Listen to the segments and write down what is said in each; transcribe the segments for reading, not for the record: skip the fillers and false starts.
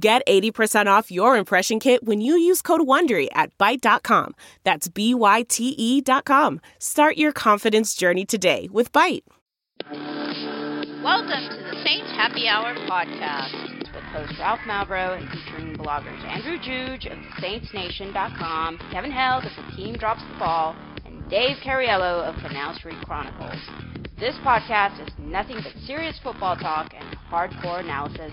Get 80% off your impression kit when you use code WONDERY at Byte.com. That's Byte.com. Start your confidence journey today with Byte. Welcome to the Saints Happy Hour podcast with host Ralph Malbro and featuring bloggers Andrew Juge of SaintsNation.com, Kevin Held of The Team Drops the Ball, and Dave Cariello of Canal Street Chronicles. This podcast is nothing but serious football talk and hardcore analysis.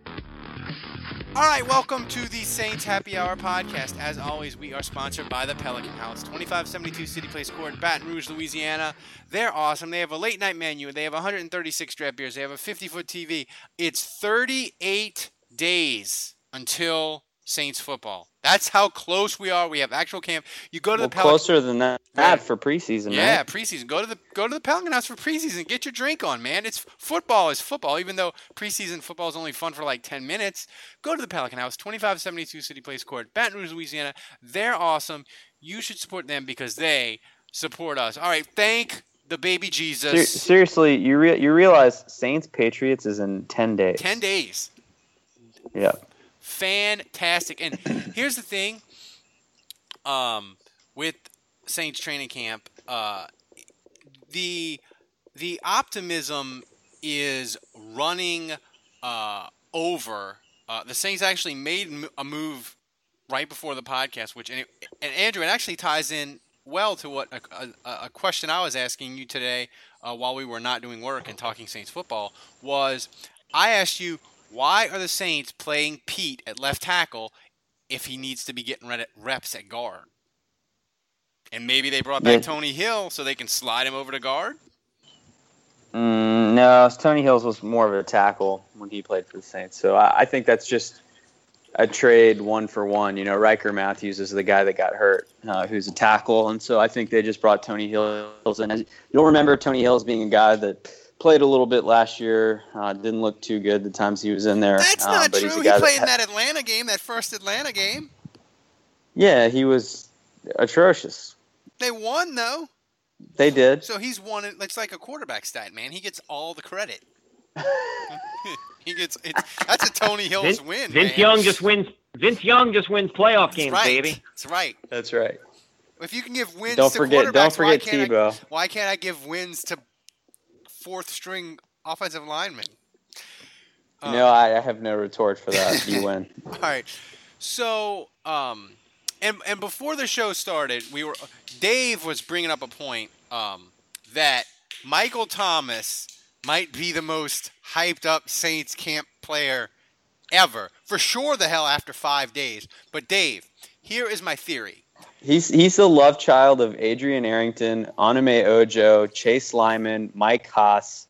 All right, welcome to the Saints Happy Hour podcast. As always, we are sponsored by the Pelican House, 2572 City Place Court, Baton Rouge, Louisiana. They're awesome. They have a late night menu. They have 136 draft beers. They have a 50-foot TV. It's 38 days until Saints football. That's how close we are. We have actual camp. You go to the Pelican. Closer than that for preseason. Yeah, man. Preseason. Go to the Pelican House for preseason. Get your drink on, man. It's football. Is football. Even though preseason football is only fun for like 10 minutes, go to the Pelican House, 2572 City Place Court, Baton Rouge, Louisiana. They're awesome. You should support them because they support us. All right, thank the baby Jesus. Seriously, you realize Saints Patriots is in 10 days. 10 days. Yeah. Fantastic. And here's the thing with Saints training camp, the optimism is running over. The Saints actually made a move right before the podcast, and Andrew, it actually ties in well to what a question I was asking you today while we were not doing work and talking Saints football was, I asked you, why are the Saints playing Pete at left tackle if he needs to be getting reps at guard? And maybe they brought back Tony Hill so they can slide him over to guard? No, Tony Hill was more of a tackle when he played for the Saints. So I think that's just a trade 1-for-1. You know, Ryker Matthews is the guy that got hurt, who's a tackle. And so I think they just brought Tony Hill in. You'll remember Tony Hill being a guy that played a little bit last year. Didn't look too good the times he was in there. That's not true. He played in that Atlanta game, that first Atlanta game. Yeah, he was atrocious. They won, though. They did. So he's won. It's like a quarterback stat, man. He gets all the credit. That's a Tony Hill's win. Vince Young just wins playoff games, right, baby. That's right. That's right. If you can give wins to quarterbacks, why can't I give wins to fourth-string offensive lineman? No, I have no retort for that. You win. All right. So, and before the show started, Dave was bringing up a point that Michael Thomas might be the most hyped-up Saints camp player ever. For sure, the hell after 5 days. But Dave, here is my theory. He's the love child of Adrian Arrington, Anime Ojo, Chase Lyman, Mike Haas,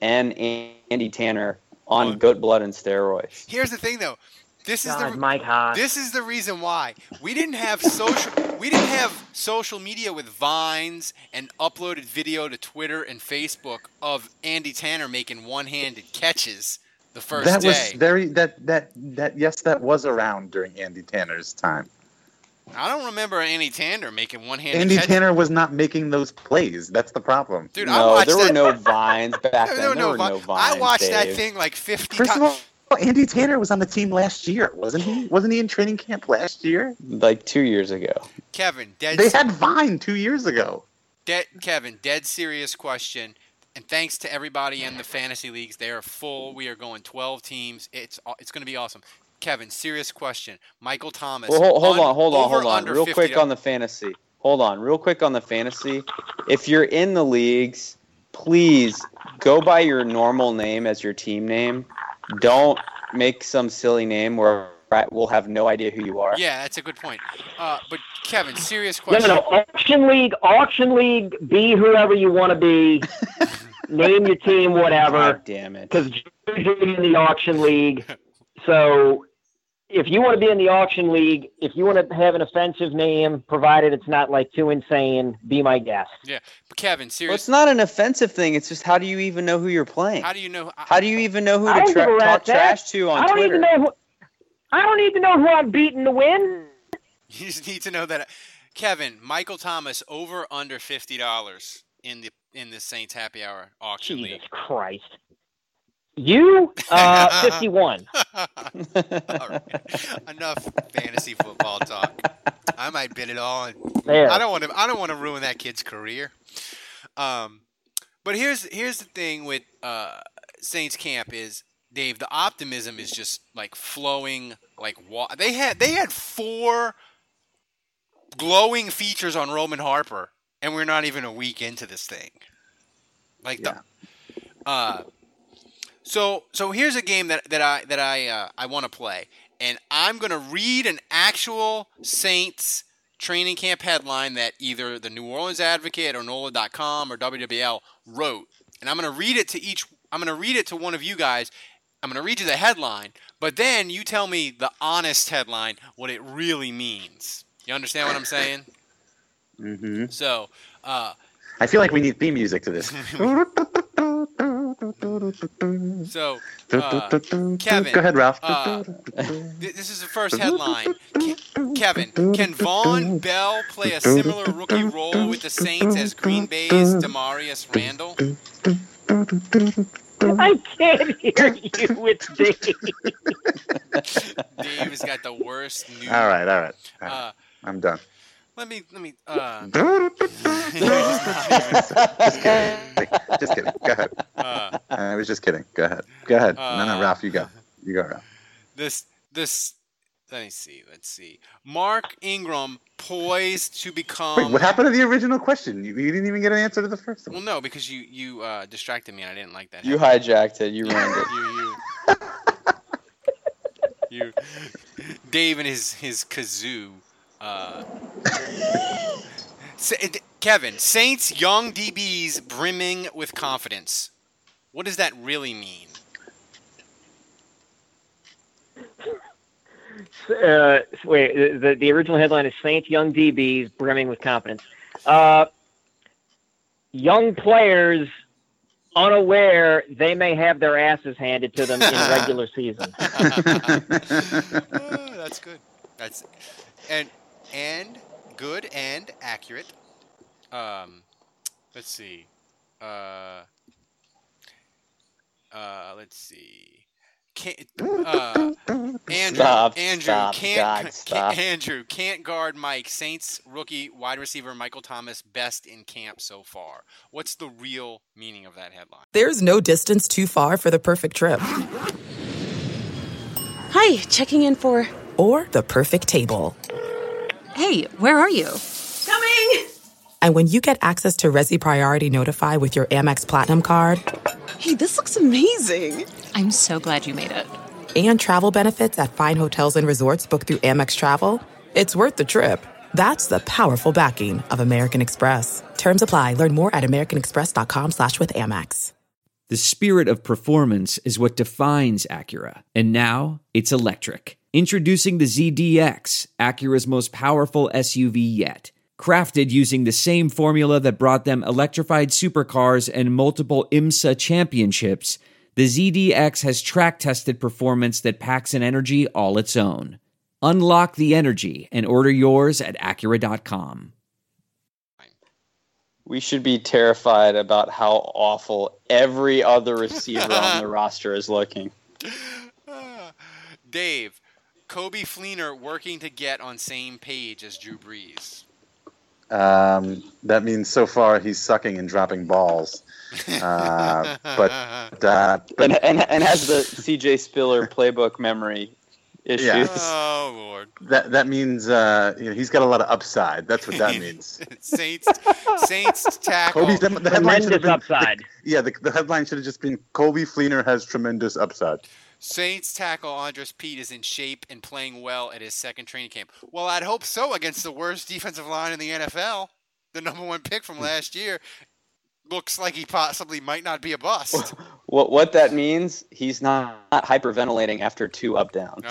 and Andy Tanner on goat blood and steroids. Here's the thing, though. This is the reason why we didn't have social media with vines and uploaded video to Twitter and Facebook of Andy Tanner making one-handed catches the first day. That was around during Andy Tanner's time. I don't remember Andy Tanner making one-handed. Tanner was not making those plays. That's the problem. Dude, there were no vines back then. There were no vines. I watched that thing like 50 times. First of all, Andy Tanner was on the team last year, wasn't he? Wasn't he in training camp last year? Like 2 years ago. Kevin, had Vine 2 years ago. Kevin, dead serious question. And thanks to everybody in the fantasy leagues. They are full. We are going 12 teams. It's going to be awesome. Kevin, serious question. Michael Thomas. Well, hold on. Real quick on the fantasy. If you're in the leagues, please go by your normal name as your team name. Don't make some silly name where we'll have no idea who you are. Yeah, that's a good point. But Kevin, serious question. No. Auction league. Be whoever you want to be. Name your team, whatever. God damn it. Because you're in the auction league. So if you want to be in the auction league, if you want to have an offensive name, provided it's not like too insane, be my guest. Yeah. But Kevin, seriously. Well, it's not an offensive thing. It's just how do you even know who you're playing? How do you even know who to talk trash to on Twitter? I don't need to know who I'm beating to win. You just need to know that. Kevin, Michael Thomas over under $50 in the Saints Happy Hour auction league. Jesus Christ. You? 51. All right. Enough fantasy football talk. I might bid it all. There. I don't want to ruin that kid's career. But here's the thing with Saints camp is, Dave, the optimism is just like flowing like water. They had four glowing features on Roman Harper, and we're not even a week into this thing. Like yeah. So here's a game that I want to play, and I'm gonna read an actual Saints training camp headline that either the New Orleans Advocate or NOLA.com or WWL wrote, and I'm gonna read it to one of you guys. I'm gonna read you the headline, but then you tell me the honest headline, what it really means. You understand what I'm saying? Mm-hmm. So, I feel like we need theme music to this. So, Kevin, go ahead, Ralph. This is the first headline. Kevin, can Vonn Bell play a similar rookie role with the Saints as Green Bay's Demarius Randall? I can't hear you with Dave. Dave has got the worst news. All right. I'm done. Let me. Just kidding. Go ahead. I was just kidding. Go ahead. No, Ralph, you go. You go, Ralph. This. Let's see. Mark Ingram poised to become. Wait, what happened to the original question? You didn't even get an answer to the first one. Well, no, because you distracted me, and I didn't like that. You hijacked it. You ruined it. You. Dave and his kazoo. Kevin, Saints young DBs brimming with confidence. What does that really mean? Wait, the original headline is Saints young DBs brimming with confidence. Young players unaware they may have their asses handed to them in regular season. Oh, that's good. That's and good and accurate. Let's see. Let's see. Andrew can't guard Mike. Saints rookie wide receiver Michael Thomas best in camp so far. What's the real meaning of that headline? There's no distance too far for the perfect trip. Hi, checking in for. Or the perfect table. Hey, where are you? Coming! And when you get access to Resi Priority Notify with your Amex Platinum card. Hey, this looks amazing. I'm so glad you made it. And travel benefits at fine hotels and resorts booked through Amex Travel. It's worth the trip. That's the powerful backing of American Express. Terms apply. Learn more at americanexpress.com/withAmex. The spirit of performance is what defines Acura. And now it's electric. Introducing the ZDX, Acura's most powerful SUV yet. Crafted using the same formula that brought them electrified supercars and multiple IMSA championships, the ZDX has track-tested performance that packs an energy all its own. Unlock the energy and order yours at Acura.com. We should be terrified about how awful every other receiver on the roster is looking. Dave. Coby Fleener working to get on same page as Drew Brees. That means so far he's sucking and dropping balls. But and has the CJ Spiller playbook memory issues. Yeah. Oh, Lord. That means he's got a lot of upside. That's what that means. Saints tackle. The tremendous upside. The headline should have just been, Coby Fleener has tremendous upside. Saints tackle Andres Pete is in shape and playing well at his second training camp. Well, I'd hope so against the worst defensive line in the NFL. The number one pick from last year looks like he possibly might not be a bust. Well, what that means, he's not hyperventilating after two up-downs.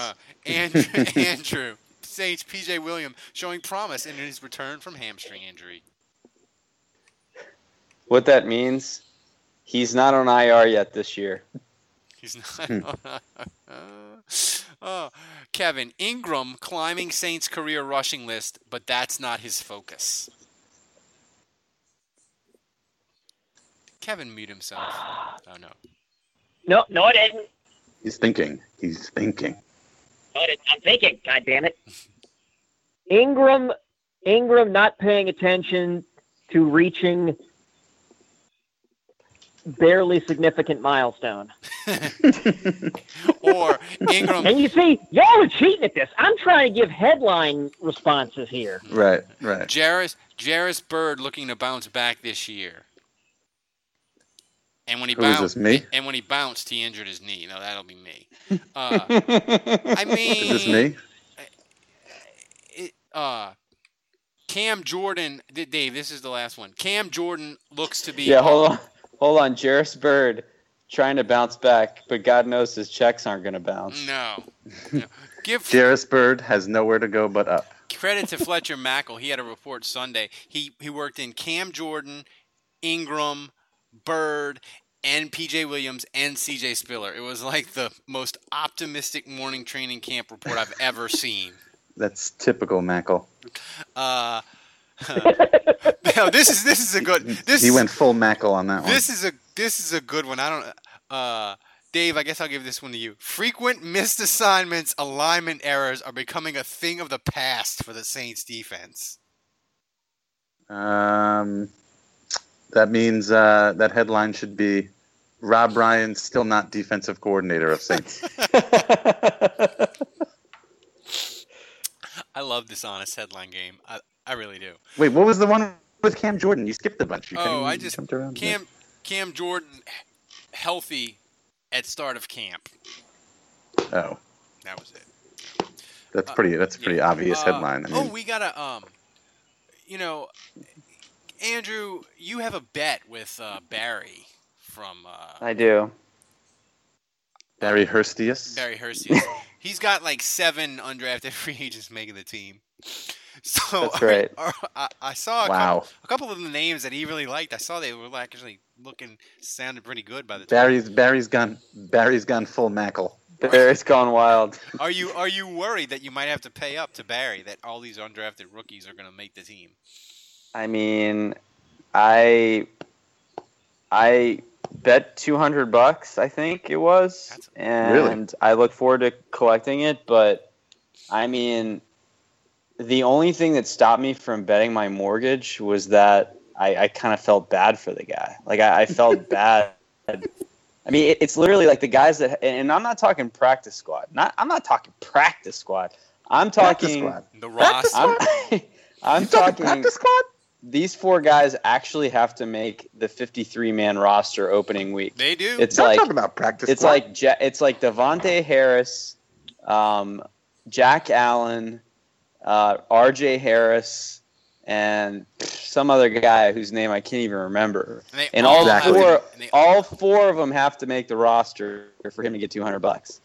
Andrew, Saints P.J. Williams showing promise in his return from hamstring injury. What that means, he's not on IR yet this year. He's not. Oh, Kevin, Ingram climbing Saints' career rushing list, but that's not his focus. Kevin mute himself. Oh, no. No, it isn't. He's thinking. No, it isn't. I'm thinking, God damn it. Ingram not paying attention to reaching barely significant milestone. Or Ingram. And you see, y'all are cheating at this. I'm trying to give headline responses here. Right. Jairus Byrd looking to bounce back this year. And when he bounced, he injured his knee. No, that'll be me. Is this me? Cam Jordan, Dave. This is the last one. Cam Jordan looks to be. Yeah, hold on. Jairus Byrd trying to bounce back, but God knows his checks aren't going to bounce. No. Jairus Byrd has nowhere to go but up. Credit to Fletcher Mackel. He had a report Sunday. He worked in Cam Jordan, Ingram, Byrd, and P.J. Williams, and CJ Spiller. It was like the most optimistic morning training camp report I've ever seen. That's typical Mackel. No, this is a good. He went full Mackel on that one. This is a good one. I don't. Dave, I guess I'll give this one to you. Frequent missed assignments, alignment errors are becoming a thing of the past for the Saints defense. That means that headline should be Rob Ryan still not defensive coordinator of Saints. I love this honest headline game. I really do. Wait, what was the one with Cam Jordan? You skipped a bunch. Cam Jordan healthy at start of camp. Oh. That was it. That's a pretty obvious headline. I mean, we got a Andrew, you have a bet with Barry from... I do. Barry Hurstius? Barry Hurstius. He's got like 7 undrafted free agents making the team. So, that's right. I saw a couple of the names that he really liked. I saw they were actually sounded pretty good by the time. Barry's gone full Mackel. Barry's gone wild. Are you worried that you might have to pay up to Barry, that all these undrafted rookies are going to make the team? I mean, I bet $200, I think it was. Really? I look forward to collecting it. But, I mean, the only thing that stopped me from betting my mortgage was that I kind of felt bad for the guy. Like, I felt bad. I mean, it's literally like the guys that – and I'm not talking practice squad. I'm not talking practice squad. I'm talking – the roster. I'm talking practice squad? These 4 guys actually have to make the 53-man roster opening week. They do. It's Don't like talk about practice. It's play. Like it's like Devontae Harris, Jack Allen, R.J. Harris, and some other guy whose name I can't even remember. And all four of them have to make the roster for him to get $200.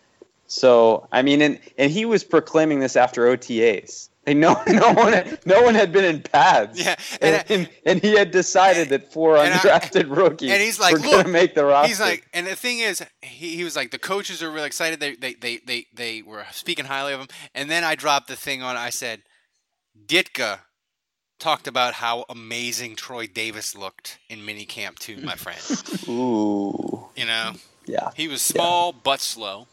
So I mean, and he was proclaiming this after OTAs. No one had been in pads. Yeah, and he had decided that 4 undrafted rookies were going to make the roster. He's like, and the thing is, he was like, the coaches are really excited. They were speaking highly of him. And then I dropped the thing on. I said, Dicka talked about how amazing Troy Davis looked in minicamp too, my friend. Ooh, yeah, he was small but slow.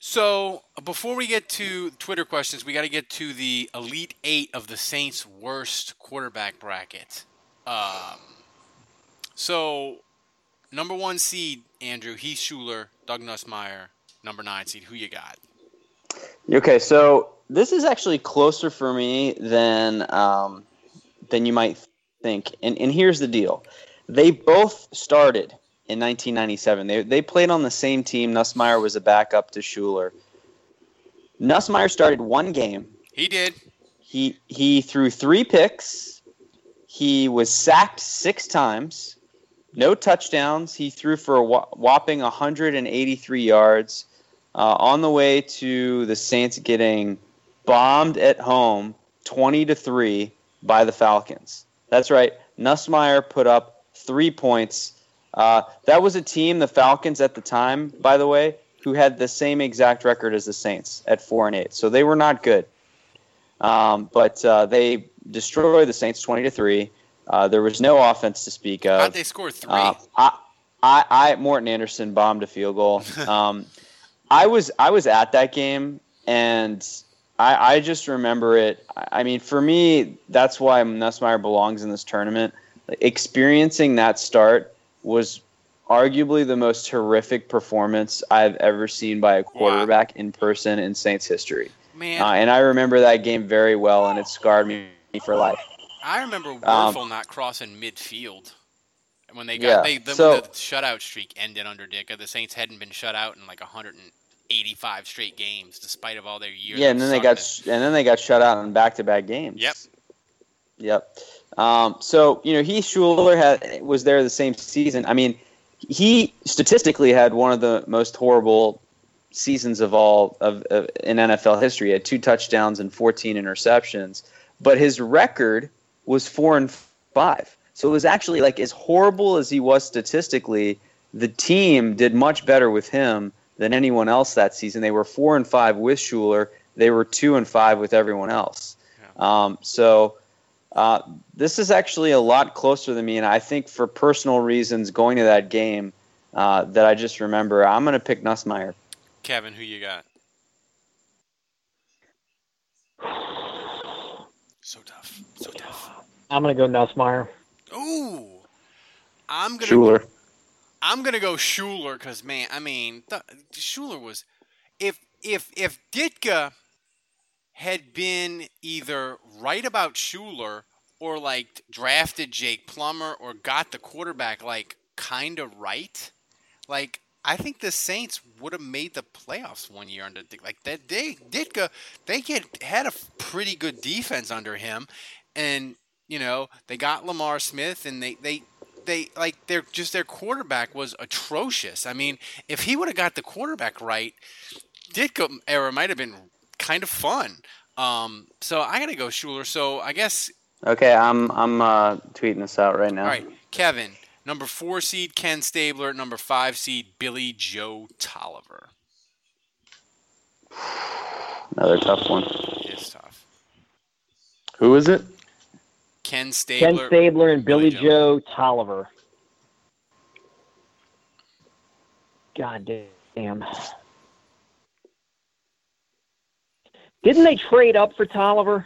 So before we get to Twitter questions, we got to get to the Elite 8 of the Saints' worst quarterback bracket. So number 1 seed, Andrew, Heath Shuler, Doug Nussmeier, number 9 seed. Who you got? Okay, so this is actually closer for me than you might think. And here's the deal. They both started in 1997. They played on the same team. Nussmeier was a backup to Shuler. Nussmeier started one game. He did. He threw 3 picks. He was sacked 6 times. No touchdowns. He threw for a whopping 183 yards on the way to the Saints getting bombed at home 20-3 by the Falcons. That's right. Nussmeier put up 3 points. That was a team, the Falcons at the time, by the way, who had the same exact record as the Saints at 4-8. So they were not good. But they destroyed the Saints 20-3. There was no offense to speak of. How'd they score 3? Morton Anderson bombed a field goal. I was at that game, and I just remember it. I mean, for me, that's why Nussmeier belongs in this tournament. Experiencing that start was arguably the most horrific performance I've ever seen by a quarterback in person in Saints history. Man. And I remember that game very well, and it scarred me for life. I remember Werfel not crossing midfield when they got the shutout streak ended under Dicka. The Saints hadn't been shut out in like 185 straight games, despite of all their years. Yeah, and then they got shut out in back-to-back games. Yep. So you know, Heath Shuler was there the same season. I mean, he statistically had one of the most horrible seasons of all of in NFL history. He had 2 touchdowns and 14 interceptions, but his record was 4-5. So it was actually like as horrible as he was statistically, the team did much better with him than anyone else that season. They were 4-5 with Shuler. They were 2-5 with everyone else. Yeah. So this is actually a lot closer than me. And I think for personal reasons going to that game that I just remember, I'm going to pick Nussmeier. Kevin, who you got? So tough. I'm going to go Nussmeier. Ooh. Shuler. I'm going to go Shuler because, man, I mean, Shuler was – if Dicka had been either right about Shuler or, like, drafted Jake Plummer or got the quarterback, like, kind of right, like, I think the Saints would have made the playoffs one year under Dicka. Like, that Dicka, they had a pretty good defense under him, and – you know, they got Lamar Smith, and they like their quarterback was atrocious. I mean, if he would have got the quarterback right, Dicka era might have been kind of fun. So I gotta go Shuler. So I guess okay, I'm tweeting this out right now. All right, Kevin, number 4 seed Ken Stabler, number 5 seed Billy Joe Tolliver. Another tough one. It is tough. Who is it? Ken Stabler and Billy Joe Tolliver. God damn. Didn't they trade up for Tolliver?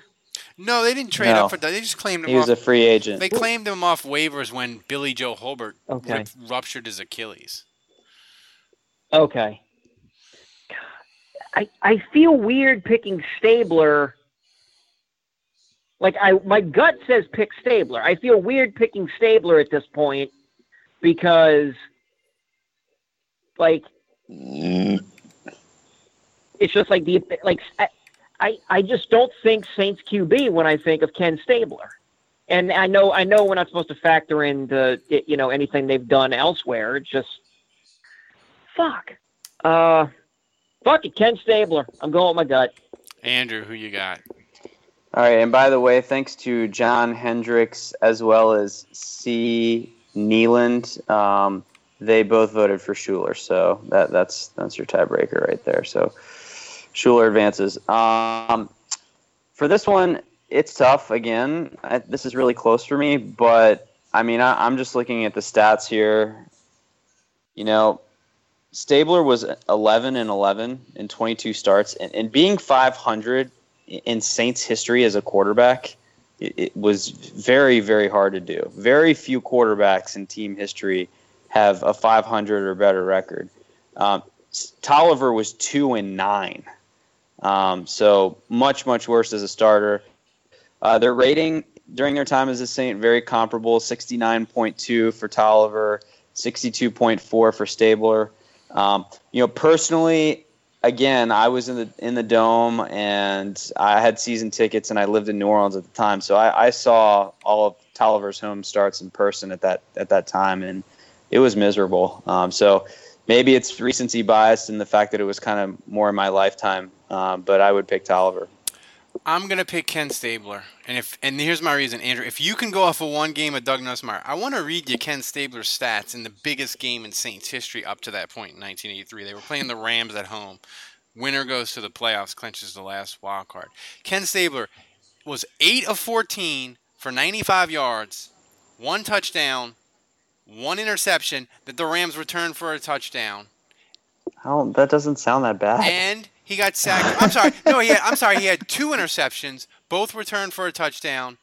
No, they didn't trade up for Tolliver. They just claimed him off. He was a free agent. They claimed him off waivers when Billy Joe Hobert ruptured his Achilles. Okay. I feel weird picking Stabler. Like, my gut says pick Stabler. I feel weird picking Stabler at this point because, like, it's just like I just don't think Saints QB when I think of Ken Stabler. And I know we're not supposed to factor in anything they've done elsewhere. It's just fuck it, Ken Stabler. I'm going with my gut. Andrew, who you got? All right, and by the way, thanks to John Hendricks as well as C. Nealand. They both voted for Shuler, so that's your tiebreaker right there. So Shuler advances. For this one, it's tough again. This is really close for me, but, I mean, I'm just looking at the stats here. You know, Stabler was 11-11 in 22 starts, and being 500 in Saints history as a quarterback, it was very, very hard to do. Very few quarterbacks in team history have a .500 or better record. Tolliver was 2-9. So much worse as a starter. Their rating during their time as a Saint, very comparable, 69.2 for Tolliver, 62.4 for Stabler. Personally, again, I was in the Dome, and I had season tickets, and I lived in New Orleans at the time, so I saw all of Tolliver's home starts in person at that time, and it was miserable. So maybe it's recency bias and the fact that it was kind of more in my lifetime, but I would pick Tolliver. I'm gonna pick Ken Stabler, and here's my reason, Andrew. If you can go off of one game of Doug Nussmeier, I want to read you Ken Stabler's stats in the biggest game in Saints history up to that point in 1983. They were playing the Rams at home. Winner goes to the playoffs, clinches the last wild card. Ken Stabler was 8 of 14 for 95 yards, 1 touchdown, 1 interception that the Rams returned for a touchdown. Oh, that doesn't sound that bad. And he got sacked. He had 2 interceptions, both returned for a touchdown,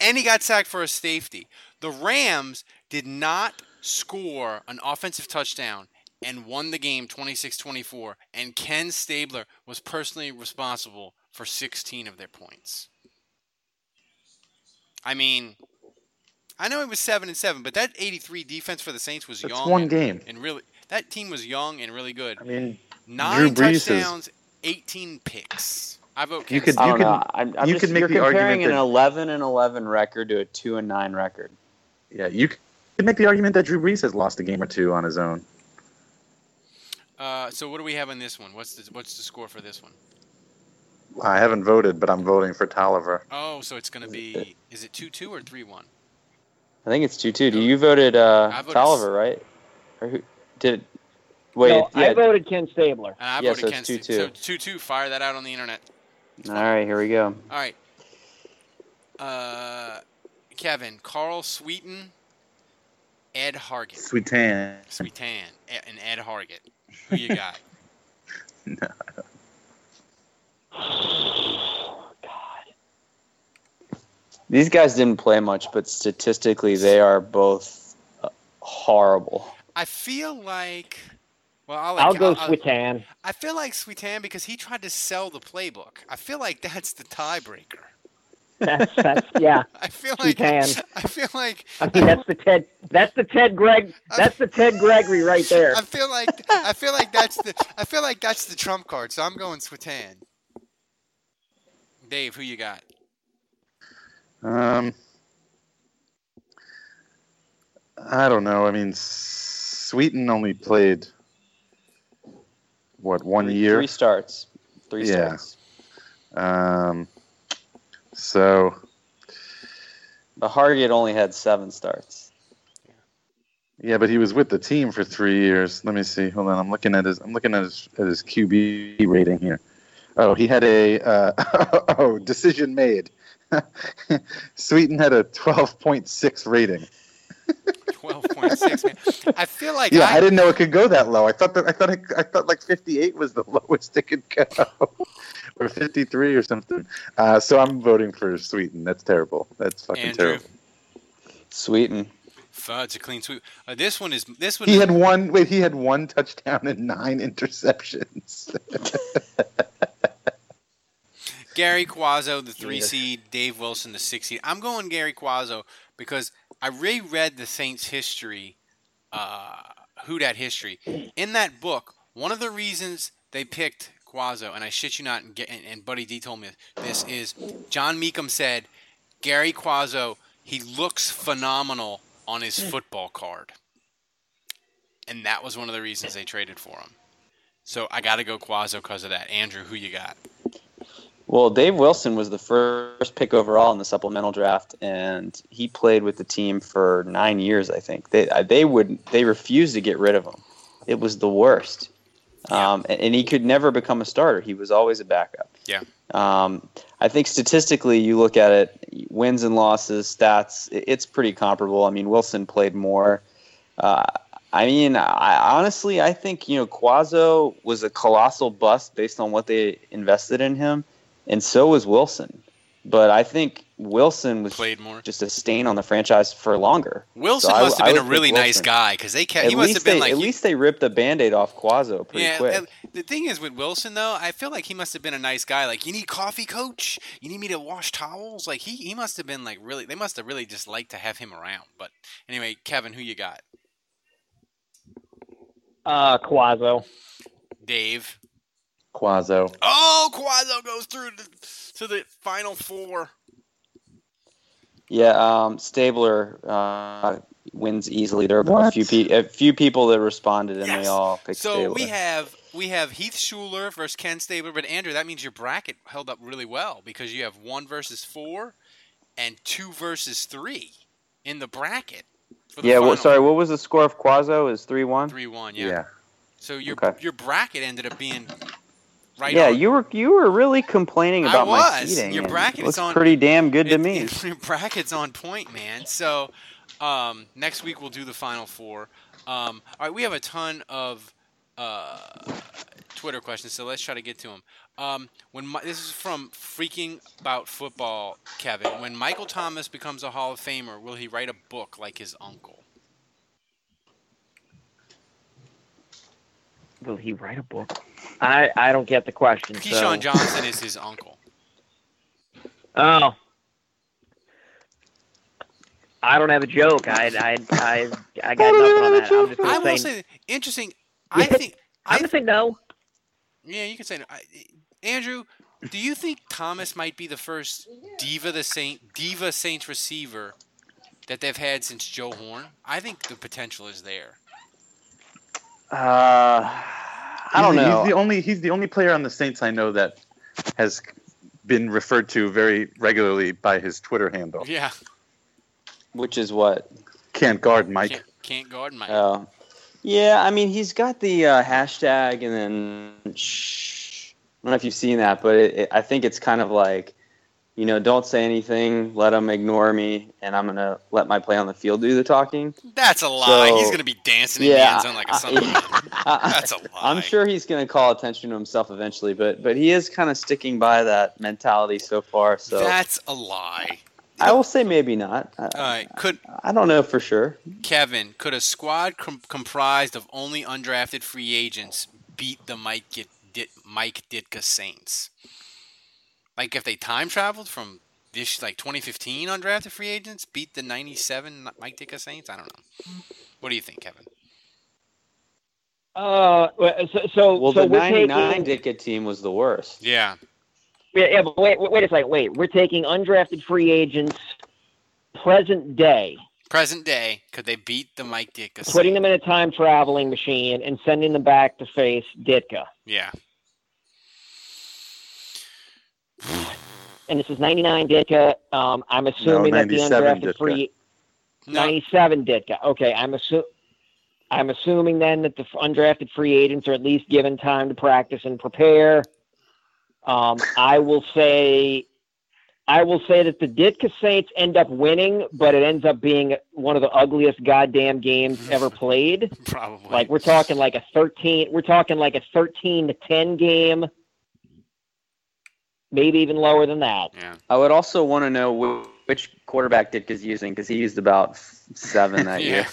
and he got sacked for a safety. The Rams did not score an offensive touchdown and won the game 26-24, and Ken Stabler was personally responsible for 16 of their points. I mean, I know it was 7-7, but that 83 defense for the Saints was young. It's one game. And really, that team was young and really good. I mean, 9 touchdowns, 18 picks. I vote Ken Stabler. You could make the argument that an 11-11 record to a 2-9 record. Yeah, you could make the argument that Drew Brees has lost a game or two on his own. So what do we have on this one? What's the score for this one? I haven't voted, but I'm voting for Tolliver. Oh, so it's going to be – is it 2-2 or 3-1? I think it's 2-2. You voted Tolliver, right? Or who did? Wait, no, I voted Ken Stabler. And I voted Ken Stabler. So 2-2. Fire that out on the internet. All right, here we go. All right, Kevin, Carl Sweetan, Ed Hargett. Sweetan, and Ed Hargett. Who you got? No. These guys didn't play much, but statistically, they are both horrible. I feel like, I'll go Sweetan. I feel like Sweetan because he tried to sell the playbook. I feel like that's the tiebreaker. Yeah. I feel like Sweetan. That's the Ted Gregory right there. I feel like that's the trump card. So I'm going Sweetan. Dave, who you got? I don't know. I mean, Sweetan only played, 1 year? 3 starts. Three starts. The Hargett only had 7 starts. Yeah, but he was with the team for 3 years. Let me see. Hold on. I'm looking at his QB rating here. Oh, he had a decision made. Sweetan had a 12.6 rating. 12.6. Man. I feel like I didn't know it could go that low. I thought like 58 was the lowest it could go, or 53 or something. So I'm voting for Sweetan. That's terrible. That's fucking terrible. Sweetan. Fudge, a clean sweep. This one. He had 1 touchdown and 9 interceptions. Gary Quazzo, the 3 seed, Dave Wilson, the 6 seed. I'm going Gary Quazzo because I reread the Saints history, Who Dat history. In that book, one of the reasons they picked Quazzo, and I shit you not, and Buddy D told me this, is John Meekum said, Gary Quazzo, he looks phenomenal on his football card. And that was one of the reasons they traded for him. So I got to go Quazzo because of that. Andrew, who you got? Well, Dave Wilson was the first pick overall in the supplemental draft, and he played with the team for 9 years, I think. They refused to get rid of him. It was the worst. And he could never become a starter. He was always a backup. Yeah. I think statistically, you look at it, wins and losses, stats, it's pretty comparable. I mean, Wilson played more. I think, Quazzo was a colossal bust based on what they invested in him. And so was Wilson. But I think Wilson was played more. Just a stain on the franchise for longer. Wilson so must have been a really nice guy because they kept. He must have been like at least they ripped the Band-Aid off Quazzo pretty quick. The thing is with Wilson though, I feel like he must have been a nice guy. Like, you need coffee, coach? You need me to wash towels? Like he must have been like really. They must have really just liked to have him around. But anyway, Kevin, who you got? Quazzo. Dave. Quazzo. Oh, Quazzo goes through to the Final Four. Yeah, Stabler wins easily. There were a few people that responded, and they all picked Stabler. So we have Heath Shuler versus Ken Stabler. But Andrew, that means your bracket held up really well because you have 1 versus 4 and 2 versus 3 in the bracket. For the final. Sorry, what was the score of Quazzo? Is 3-1? 3-1. Yeah. So your bracket ended up being right. Yeah, on. you were really complaining about my seating. Your bracket looks pretty damn good to me. Your bracket's on point, man. So next week we'll do the Final Four. All right, we have a ton of Twitter questions, so let's try to get to them. This is from Freaking About Football, Kevin. When Michael Thomas becomes a Hall of Famer, will he write a book like his uncle? Will he write a book? I don't get the question. Keyshawn Johnson is his uncle. Oh. I don't have a joke. I got nothing on that. I'm just I will say, interesting. I'm going to say no. Yeah, you can say no. Andrew, do you think Thomas might be the first Diva Saints receiver that they've had since Joe Horn? I think the potential is there. I don't know. He's the only player on the Saints I know that has been referred to very regularly by his Twitter handle. Yeah. Which is what? Can't guard Mike. Can't guard Mike. Oh. Yeah, I mean, he's got the hashtag and then I don't know if you've seen that, but I think it's kind of like, don't say anything, let him ignore me, and I'm going to let my play on the field do the talking. That's a lie. So, he's going to be dancing in the end zone like a son of a man. That's a lie. I'm sure he's going to call attention to himself eventually, but he is kind of sticking by that mentality so far. So that's a lie. I will say maybe not. I don't know for sure. Kevin, could a squad comprised of only undrafted free agents beat the Mike Ditka Saints? Like if they time traveled from this 2015 undrafted free agents, beat the 97 Mike Ditka Saints? I don't know. What do you think, Kevin? So the 99 Ditka team was the worst. Yeah, but wait a second. Wait, we're taking undrafted free agents present day. Present day, could they beat the Mike Ditka Saints? Putting them in a time traveling machine and sending them back to face Ditka. Yeah. And this is 99 Ditka. I'm assuming that the undrafted Ditka. 97 Ditka. Okay, I'm assuming then that the undrafted free agents are at least given time to practice and prepare. I will say that the Ditka Saints end up winning, but it ends up being one of the ugliest goddamn games ever played. Probably. Like we're talking like a 13-10 game. Maybe even lower than that. Yeah. I would also want to know which quarterback Ditka's using because he used about 7 that year.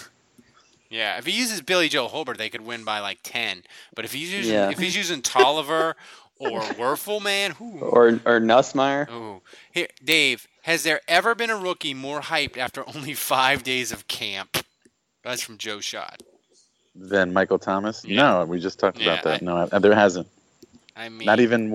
Yeah, if he uses Billy Joe Hobert, they could win by 10. But if he's using Tolliver or Werfel, man, or Nussmeier. Ooh. Here, Dave, has there ever been a rookie more hyped after only 5 days of camp? That's from Joe Schott. Then Michael Thomas? Yeah. No, we just talked about that. There hasn't. I mean, not even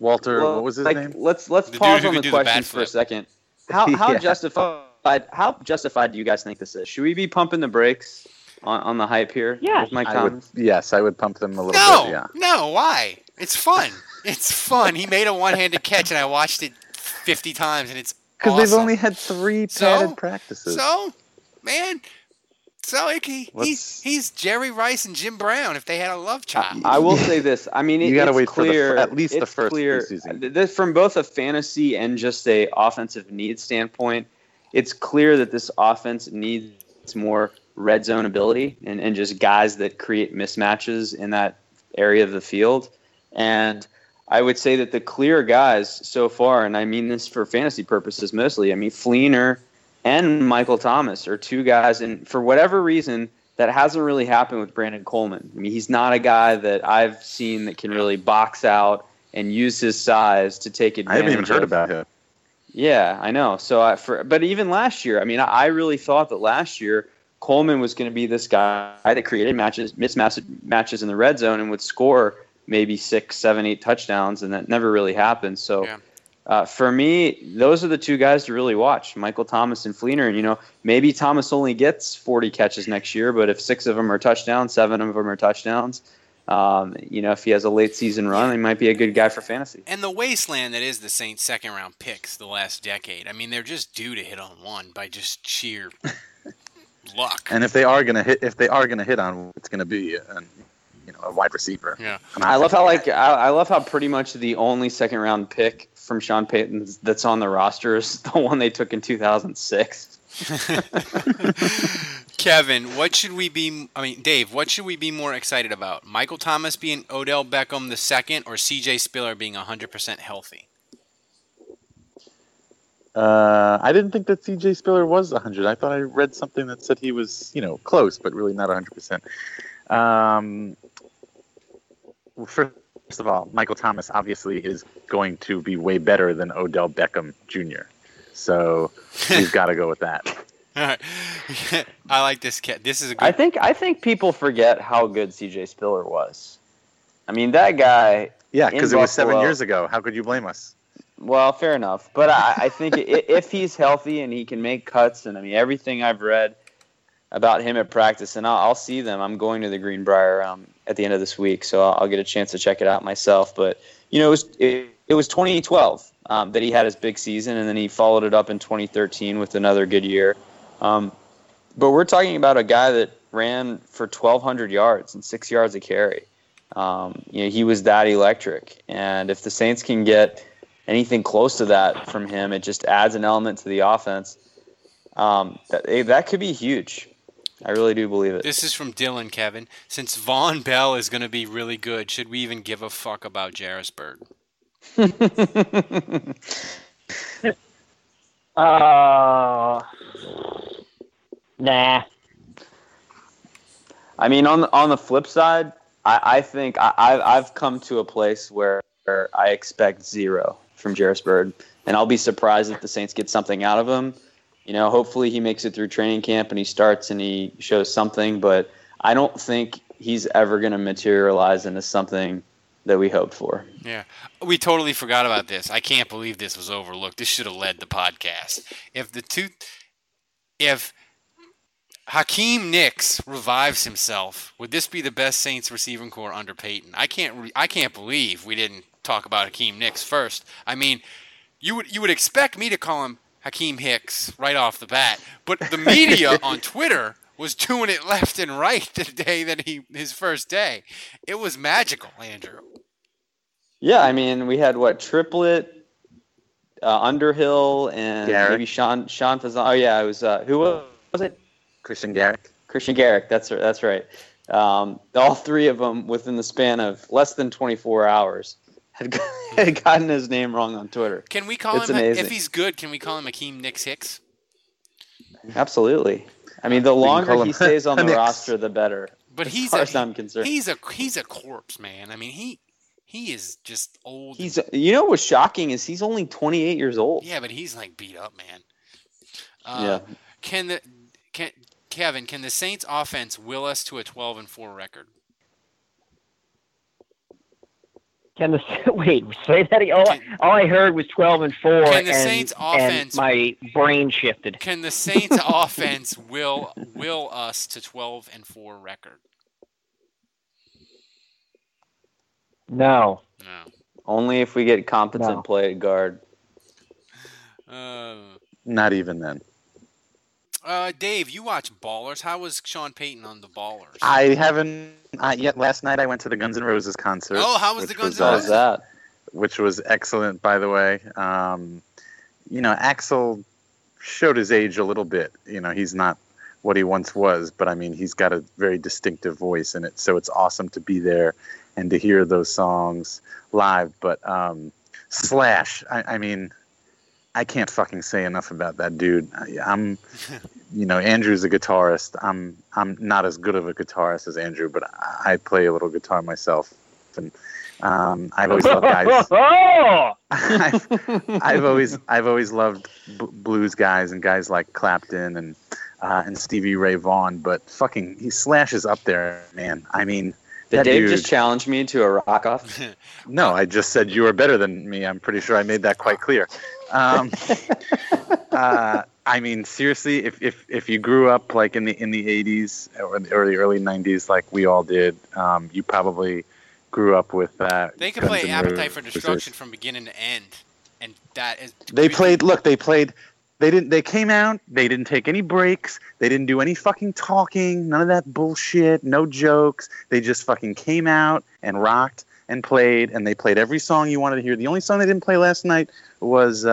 Walter, what was his name? Let's pause on the questions for a second. How justified do you guys think this is? Should we be pumping the brakes on the hype here? Yeah. With my comments? I would pump them a little bit. Yeah. No, why? It's fun. It's fun. He made a one-handed catch, and I watched it 50 times, and it's awesome. Because they've only had 3 padded practices. So, man... So he's Jerry Rice and Jim Brown if they had a love child. I will say this. I mean, it's clear, at least the first season. This, from both a fantasy and just a offensive need standpoint, it's clear that this offense needs more red zone ability and just guys that create mismatches in that area of the field. And I would say that the clear guys so far, and I mean this for fantasy purposes mostly, I mean Fleener and Michael Thomas are two guys, and for whatever reason, that hasn't really happened with Brandon Coleman. I mean, he's not a guy that I've seen that can really box out and use his size to take advantage. I haven't even heard about him. Yeah, I know. But even last year, I mean, I really thought that last year Coleman was going to be this guy that created mismatches in the red zone and would score maybe 6, 7, 8 touchdowns, and that never really happened. So yeah. For me, those are the two guys to really watch, Michael Thomas and Fleener. And, you know, maybe Thomas only gets 40 catches next year, but if 6 of them are touchdowns, 7 of them are touchdowns, you know, if he has a late season run, he might be a good guy for fantasy. And the wasteland that is the Saints' second-round picks the last decade, I mean, they're just due to hit on one by just sheer luck. And if they are going to hit on one, it's going to be a wide receiver. Yeah, I love how I love how pretty much the only second-round pick from Sean Payton that's on the roster is the one they took in 2006. Kevin, Dave, what should we be more excited about? Michael Thomas being Odell Beckham II or CJ Spiller being 100% healthy? I didn't think that CJ Spiller was 100. I thought I read something that said he was, close, but really not 100%. First of all, Michael Thomas obviously is going to be way better than Odell Beckham Jr. So you've got to go with that. All right. I like this cat. This is a good. I think people forget how good CJ Spiller was. I mean, that guy. Yeah, because it was 7 years ago. How could you blame us? Well, fair enough. But I think if he's healthy and he can make cuts, and I mean everything I've read about him at practice, and I'll see them. I'm going to the Greenbrier at the end of this week, so I'll get a chance to check it out myself. But it was 2012 that he had his big season, and then he followed it up in 2013 with another good year. But we're talking about a guy that ran for 1,200 yards and 6 yards a carry. He was that electric, and if the Saints can get anything close to that from him, it just adds an element to the offense. That could be huge. I really do believe it. This is from Dylan, Kevin. Since Vonn Bell is going to be really good, should we even give a fuck about Jairus Byrd? Nah. I mean, on the flip side, I think I've come to a place where I expect zero from Jairus Byrd, and I'll be surprised if the Saints get something out of him. Hopefully he makes it through training camp and he starts and he shows something, but I don't think he's ever going to materialize into something that we hoped for. Yeah. We totally forgot about this. I can't believe this was overlooked. This should have led the podcast. If Hakeem Nicks revives himself, would this be the best Saints receiving corps under Peyton? I can't believe we didn't talk about Hakeem Nicks first. I mean, you would expect me to call him Hakeem Hicks right off the bat, but the media on Twitter was doing it left and right the day that his first day. It was magical, Andrew. Yeah, I mean, we had Triplett, Underhill, and Garrick. Maybe Sean Fazan. Oh yeah, it was who was it? Christian Garrick. Christian Garrick. That's right. All three of them within the span of less than 24 hours had gotten his name wrong on Twitter. Can we call him amazing. If he's good? Can we call him Hakeem Nicks Hicks? Absolutely. I mean, the longer he stays on the roster, the better. But as far as I'm concerned, he's a corpse, man. I mean, he is just old. What's shocking is he's only 28 years old. Yeah, but he's like beat up, man. Yeah. Can the Saints offense will us to a 12-4 record? Wait, say that again. All I heard was 12-4, and my brain shifted. Can the Saints offense will us to 12-4 record? No. Only if we get competent play at guard. Not even then. Dave, you watch Ballers. How was Sean Payton on the Ballers? I haven't yet. Last night I went to the Guns N' Roses concert. Oh, how was the Guns N' Roses? Which was excellent, by the way. Axl showed his age a little bit. He's not what he once was, but I mean, he's got a very distinctive voice in it, so it's awesome to be there and to hear those songs live. But Slash, I mean, I can't fucking say enough about that dude. I'm, you know, Andrew's a guitarist. I'm not as good of a guitarist as Andrew, but I play a little guitar myself, and I've always loved guys. I've always loved blues guys and guys like Clapton and Stevie Ray Vaughan. But fucking, he slashes up there, man. I mean. Did Dave just challenge me to a rock-off? No, I just said you were better than me. I'm pretty sure I made that quite clear. I mean, seriously, if you grew up like in the 80s or the early 90s like we all did, you probably grew up with that. They could play Appetite for Destruction from beginning to end, and that is. They came out. They didn't take any breaks. They didn't do any fucking talking. None of that bullshit. No jokes. They just fucking came out and rocked and played. And they played every song you wanted to hear. The only song they didn't play last night was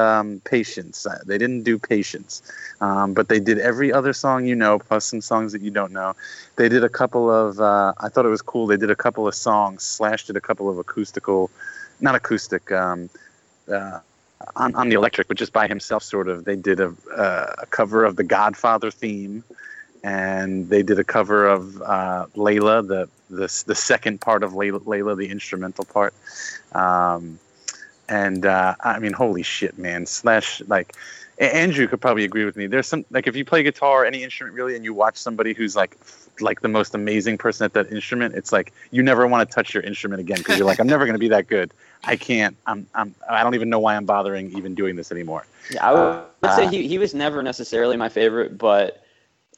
Patience. They didn't do Patience. But they did every other song you know, plus some songs that you don't know. They did a couple of... I thought it was cool. They did a couple of songs. Slash did a couple of acoustical... Not acoustic... on the electric, but just by himself, sort of. They did a cover of the Godfather theme, and they did a cover of Layla, the second part of Layla, the instrumental part. I mean, holy shit, man! Slash, like, Andrew could probably agree with me. There's some, like, if you play guitar, any instrument really, and you watch somebody who's like the most amazing person at that instrument, it's like you never want to touch your instrument again, because you're like, I'm never going to be that good. I can't. I don't even know why I'm bothering even doing this anymore. Yeah, I would say he was never necessarily my favorite, but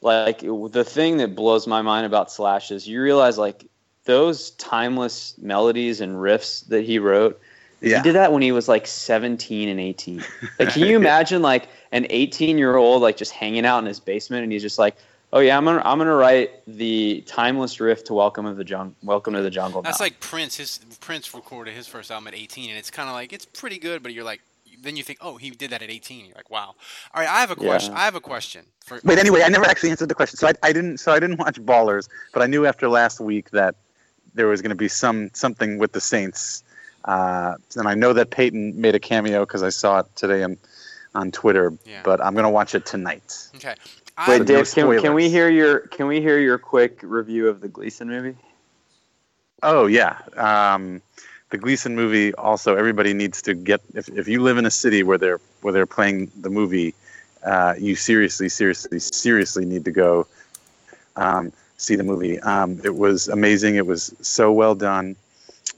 like the thing that blows my mind about Slash is you realize like those timeless melodies and riffs that he wrote. Yeah. He did that when he was like 17 and 18. Like, can you imagine like an 18-year-old like just hanging out in his basement and he's just like, oh yeah, I'm gonna write the timeless riff to Welcome to the Jungle. That's now. Like Prince. Prince recorded his first album at 18, and it's kind of like it's pretty good, but you're like, then you think, oh, he did that at 18. You're like, wow. All right, I have a question. Yeah. I have a question. But anyway, I never actually answered the question, so I didn't watch Ballers, but I knew after last week that there was going to be something with the Saints. And I know that Peyton made a cameo because I saw it today on Twitter. Yeah. But I'm gonna watch it tonight. Okay. Wait, Dave, can we hear your quick review of the Gleason movie? Oh yeah, the Gleason movie. Also, everybody needs to get if you live in a city where they're playing the movie, you seriously need to go see the movie. It was amazing. It was so well done.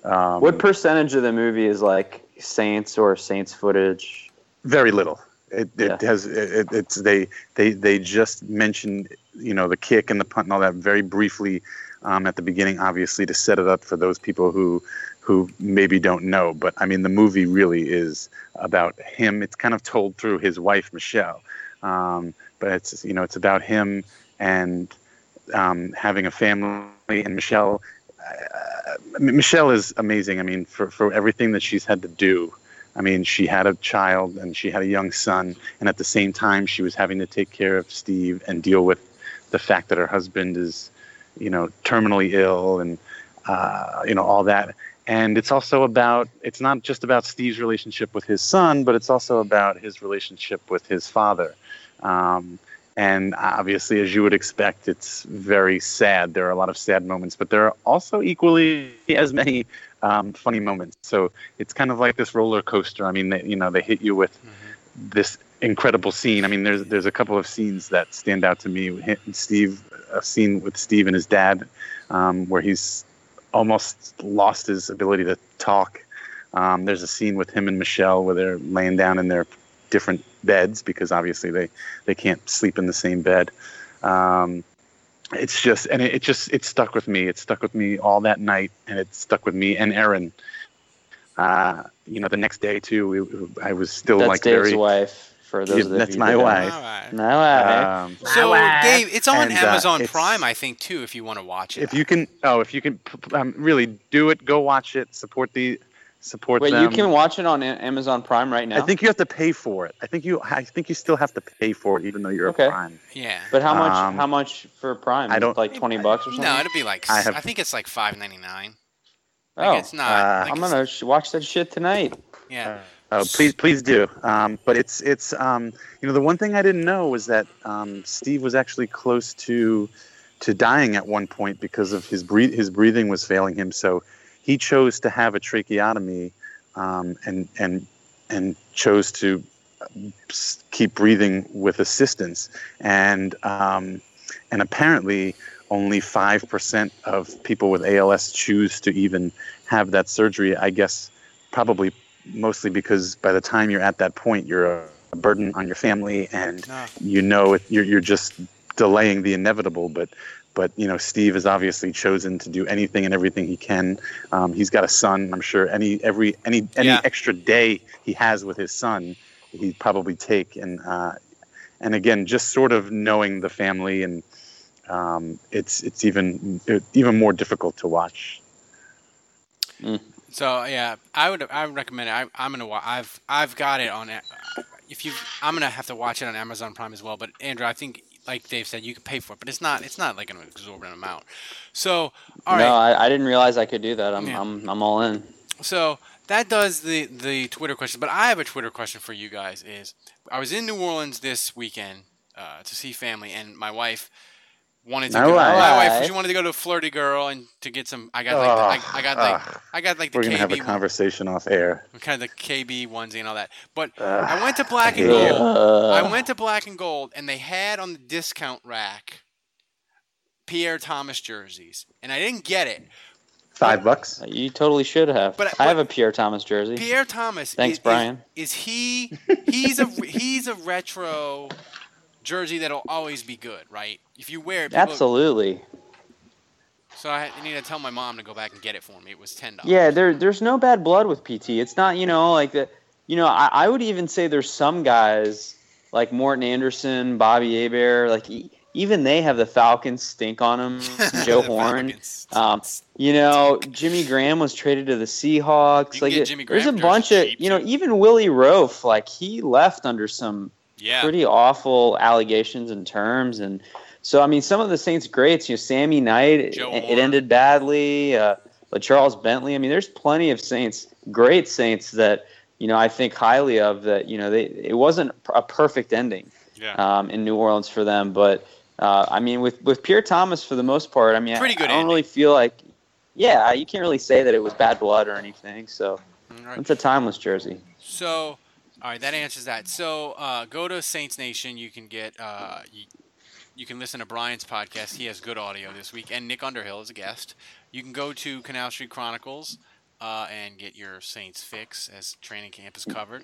What percentage of the movie is like Saints or Saints footage? Very little. They just mentioned, you know, the kick and the punt and all that very briefly at the beginning, obviously to set it up for those people who maybe don't know. But I mean, the movie really is about him. It's kind of told through his wife Michelle, but it's, you know, it's about him and having a family. And Michelle is amazing. I mean, for everything that she's had to do. I mean, she had a child and she had a young son, and at the same time, she was having to take care of Steve and deal with the fact that her husband is, you know, terminally ill and, you know, all that. And it's also about, it's not just about Steve's relationship with his son, but it's also about his relationship with his father. And obviously, as you would expect, it's very sad. There are a lot of sad moments, but there are also equally as many funny moments. So it's kind of like this roller coaster. I mean, they hit you with this incredible scene. I mean, there's a couple of scenes that stand out to me. Steve, a scene with Steve and his dad, where he's almost lost his ability to talk. There's a scene with him and Michelle where they're laying down in their different beds because obviously they can't sleep in the same bed. It's just, and it stuck with me. It stuck with me all that night, and it stuck with me and Aaron. You know, the next day too, I was still that's like Dave's very wife. For those of that's my wife. So Dave, it's on Amazon Prime, I think, too. If you want to watch it, if you can, really do it. Go watch it. Support them. Wait, you can watch it on Amazon Prime right now? I think you have to pay for it. I think you still have to pay for it, even though you're a Prime. Yeah. But how much? How much for Prime? I don't, like $20 or something. No, it'd be like I think it's like $5.99. Like, it's not. I'm gonna watch that shit tonight. Yeah. Oh, please do. But it's you know, the one thing I didn't know was that Steve was actually close to dying at one point because of his breathing was failing him. So he chose to have a tracheotomy, and chose to keep breathing with assistance. And apparently only 5% of people with ALS choose to even have that surgery. I guess probably mostly because by the time you're at that point, you're a burden on your family, and you know you're just delaying the inevitable. But you know, Steve has obviously chosen to do anything and everything he can. He's got a son. I'm sure any extra day he has with his son, he'd probably take. And again, just sort of knowing the family, and it's even more difficult to watch. Mm. So yeah, I would recommend it. I've got it on. I'm gonna have to watch it on Amazon Prime as well. But Andrew, I think, like Dave said, you can pay for it, but it's not like an exorbitant amount. So all right. No, I didn't realize I could do that. I'm all in. So that does the Twitter question. But I have a Twitter question for you guys. Is I was in New Orleans this weekend to see family, and my wife wanted to go to Flirty Girl and to get some. I got the. We're gonna have a conversation off air. Kind of the KB onesie and all that. But I went to Black and Gold. I went to Black and Gold, and they had on the discount rack Pierre Thomas jerseys, and I didn't get it. $5? You totally should have. But I have a Pierre Thomas jersey. Pierre Thomas. Thanks, Brian. He's a retro jersey that'll always be good, right? If you wear it. Absolutely. So I need to tell my mom to go back and get it for me. It was $10. Yeah, there's no bad blood with PT. It's not, you know, like the, you know, I would even say there's some guys like Morton Anderson, Bobby Hebert, like even they have the Falcons stink on them. Joe Horn, you know, Jimmy Graham was traded to the Seahawks. Like there's a bunch of, you know, even Willie Rofe, like he left under some. Yeah. Pretty awful allegations and terms. And so, I mean, some of the Saints greats, you know, Sammy Knight, it ended badly. But Charles Bentley, I mean, there's plenty of Saints, great Saints that, you know, I think highly of that, you know, it wasn't a perfect ending in New Orleans for them. But, I mean, with Pierre Thomas for the most part, I mean, I don't really feel like, you can't really say that it was bad blood or anything. So it's a timeless jersey. So... All right, that answers that. So go to Saints Nation. You can get you can listen to Brian's podcast. He has good audio this week, and Nick Underhill is a guest. You can go to Canal Street Chronicles and get your Saints fix as training camp is covered.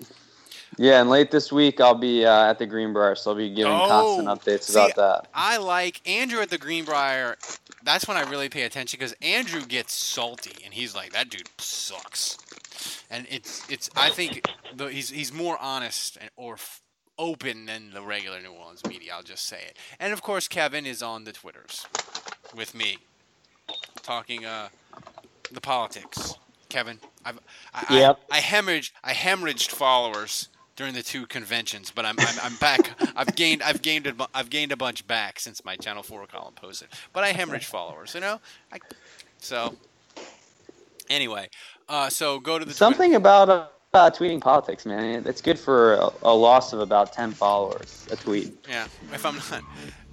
Yeah, and late this week I'll be at the Greenbrier, so I'll be giving constant updates about that. I like Andrew at the Greenbrier. That's when I really pay attention because Andrew gets salty, and he's like, "That dude sucks." And it's. I think he's more honest or open than the regular New Orleans media. I'll just say it. And of course, Kevin is on the Twitters with me, talking the politics. Kevin, I hemorrhaged followers during the two conventions, but I'm back. I've gained a bunch back since my Channel 4 column posted. But I hemorrhaged followers, you know. Anyway, so go to the something Twitter. About tweeting politics, man. It's good for a loss of about 10 followers a tweet. Yeah, if I'm not,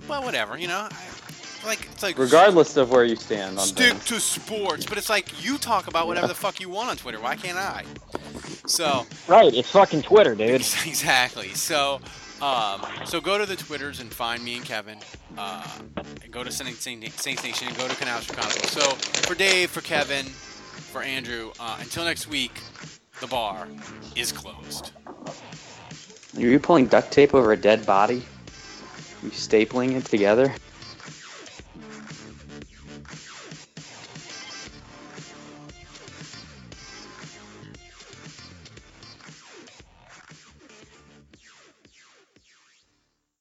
well, whatever, you know. It's like regardless of where you stand on to sports, but it's like you talk about whatever the fuck you want on Twitter. Why can't I? So right, it's fucking Twitter, dude. Exactly. So. So go to the Twitters and find me and Kevin. And go to Saints Nation and go to Canal Street Chronicles. So for Dave, for Kevin, for Andrew, until next week, the bar is closed. Are you pulling duct tape over a dead body? Are you stapling it together?